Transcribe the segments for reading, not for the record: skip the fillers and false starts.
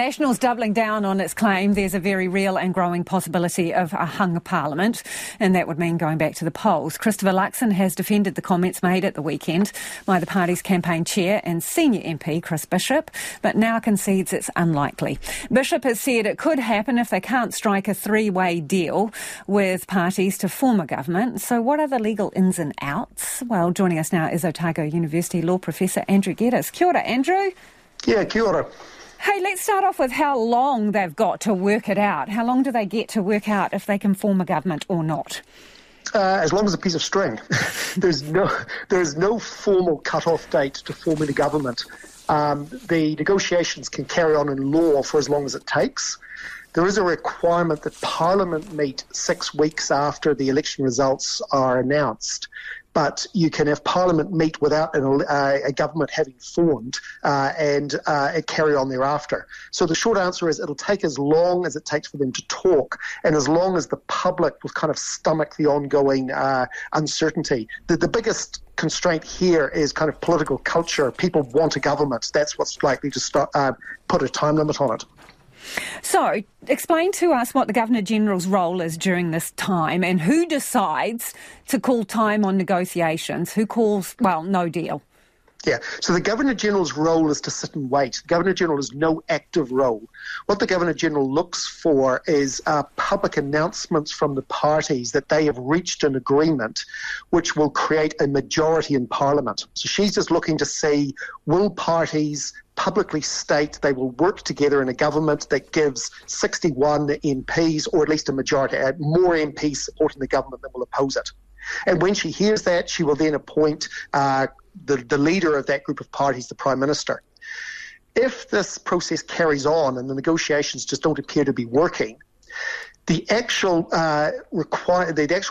Nationals doubling down on its claim there's a very real and growing possibility of a hung parliament, and that would mean going back to the polls. Christopher Luxon has defended the comments made at the weekend by the party's campaign chair and senior MP Chris Bishop, but now concedes it's unlikely. Bishop has said it could happen if they can't strike a three-way deal with parties to form a government. So what are the legal ins and outs? Well, joining us now is Otago University law professor Andrew Geddis. Kia ora, Andrew. Yeah, kia ora. Hey, let's start off with how long they've got to work it out. How long do they get to work out if they can form a government or not? As long as a piece of string. There is no formal cut-off date to forming a government. The negotiations can carry on in law for as long as it takes. There is a requirement that Parliament meet 6 weeks after the election results are announced. But you can have Parliament meet without a government having formed and carry on thereafter. So the short answer is it'll take as long as it takes for them to talk, and as long as the public will kind of stomach the ongoing uncertainty. The biggest constraint here is kind of political culture. People want a government. That's what's likely to put a time limit on it. So, explain to us what the Governor-General's role is during this time and who decides to call time on negotiations, who calls, well, no deal. Yeah, so the Governor-General's role is to sit and wait. The Governor-General has no active role. What the Governor-General looks for is public announcements from the parties that they have reached an agreement which will create a majority in Parliament. So she's just looking to see, will parties publicly state they will work together in a government that gives 61 MPs, or at least a majority, more MPs supporting the government than will oppose it. And when she hears that, she will then appoint the leader of that group of parties, the Prime Minister. If this process carries on and the negotiations just don't appear to be working, the actual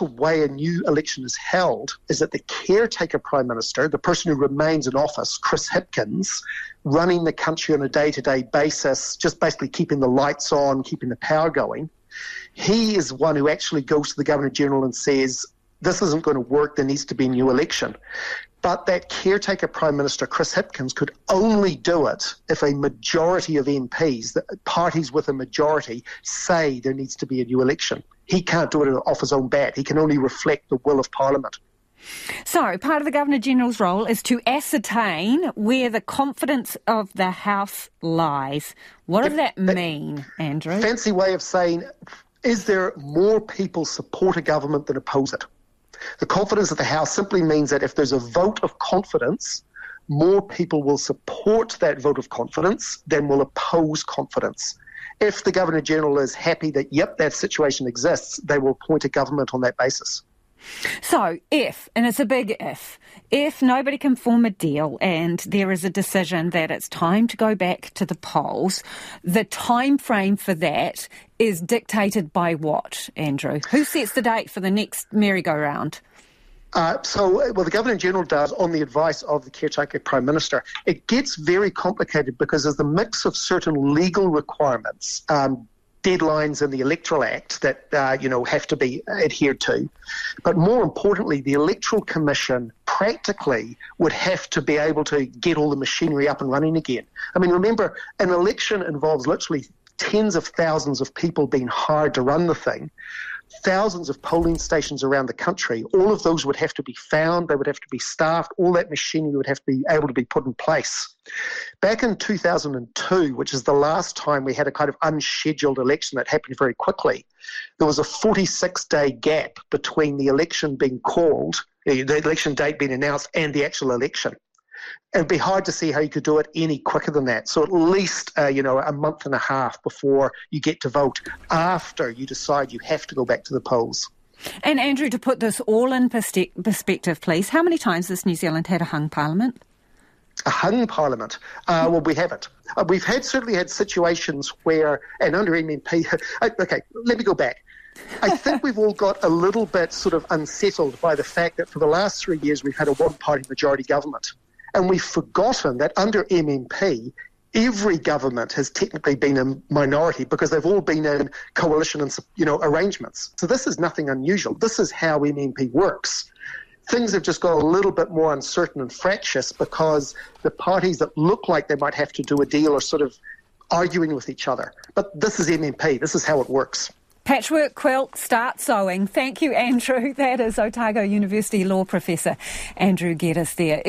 way a new election is held is that the caretaker Prime Minister, the person who remains in office, Chris Hipkins, running the country on a day-to-day basis, just basically keeping the lights on, keeping the power going, he is one who actually goes to the Governor-General and says, this isn't going to work, there needs to be a new election. But that caretaker Prime Minister, Chris Hipkins, could only do it if a majority of MPs, parties with a majority, say there needs to be a new election. He can't do it off his own bat. He can only reflect the will of Parliament. So part of the Governor-General's role is to ascertain where the confidence of the House lies. What does that mean, Andrew? Fancy way of saying, is there more people support a government than oppose it? The confidence of the House simply means that if there's a vote of confidence, more people will support that vote of confidence than will oppose confidence. If the Governor-General is happy that, yep, that situation exists, they will appoint a government on that basis. So if, and it's a big if nobody can form a deal and there is a decision that it's time to go back to the polls, the time frame for that is dictated by what, Andrew? Who sets the date for the next merry-go-round? So the Governor-General does on the advice of the caretaker Prime Minister. It gets very complicated because there's the mix of certain legal requirements, deadlines in the Electoral Act that have to be adhered to. But more importantly, the Electoral Commission practically would have to be able to get all the machinery up and running again. I mean, remember, an election involves literally tens of thousands of people being hired to run the thing, thousands of polling stations around the country. All of those would have to be found, they would have to be staffed, all that machinery would have to be able to be put in place. Back in 2002, which is the last time we had a kind of unscheduled election that happened very quickly, there was a 46-day gap between the election being called, the election date being announced, and the actual election. It'd be hard to see how you could do it any quicker than that. So at least, a month and a half before you get to vote, after you decide you have to go back to the polls. And Andrew, to put this all in perspective, please, how many times has New Zealand had a hung parliament? A hung parliament? Well, we haven't. We've certainly had situations where, and under MMP, okay, let me go back. I think we've all got a little bit sort of unsettled by the fact that for the last 3 years we've had a one-party majority government. And we've forgotten that under MMP, every government has technically been a minority because they've all been in coalition and arrangements. So this is nothing unusual. This is how MMP works. Things have just got a little bit more uncertain and fractious because the parties that look like they might have to do a deal are sort of arguing with each other. But this is MMP. This is how it works. Patchwork quilt, start sewing. Thank you, Andrew. That is Otago University Law Professor Andrew Geddis there.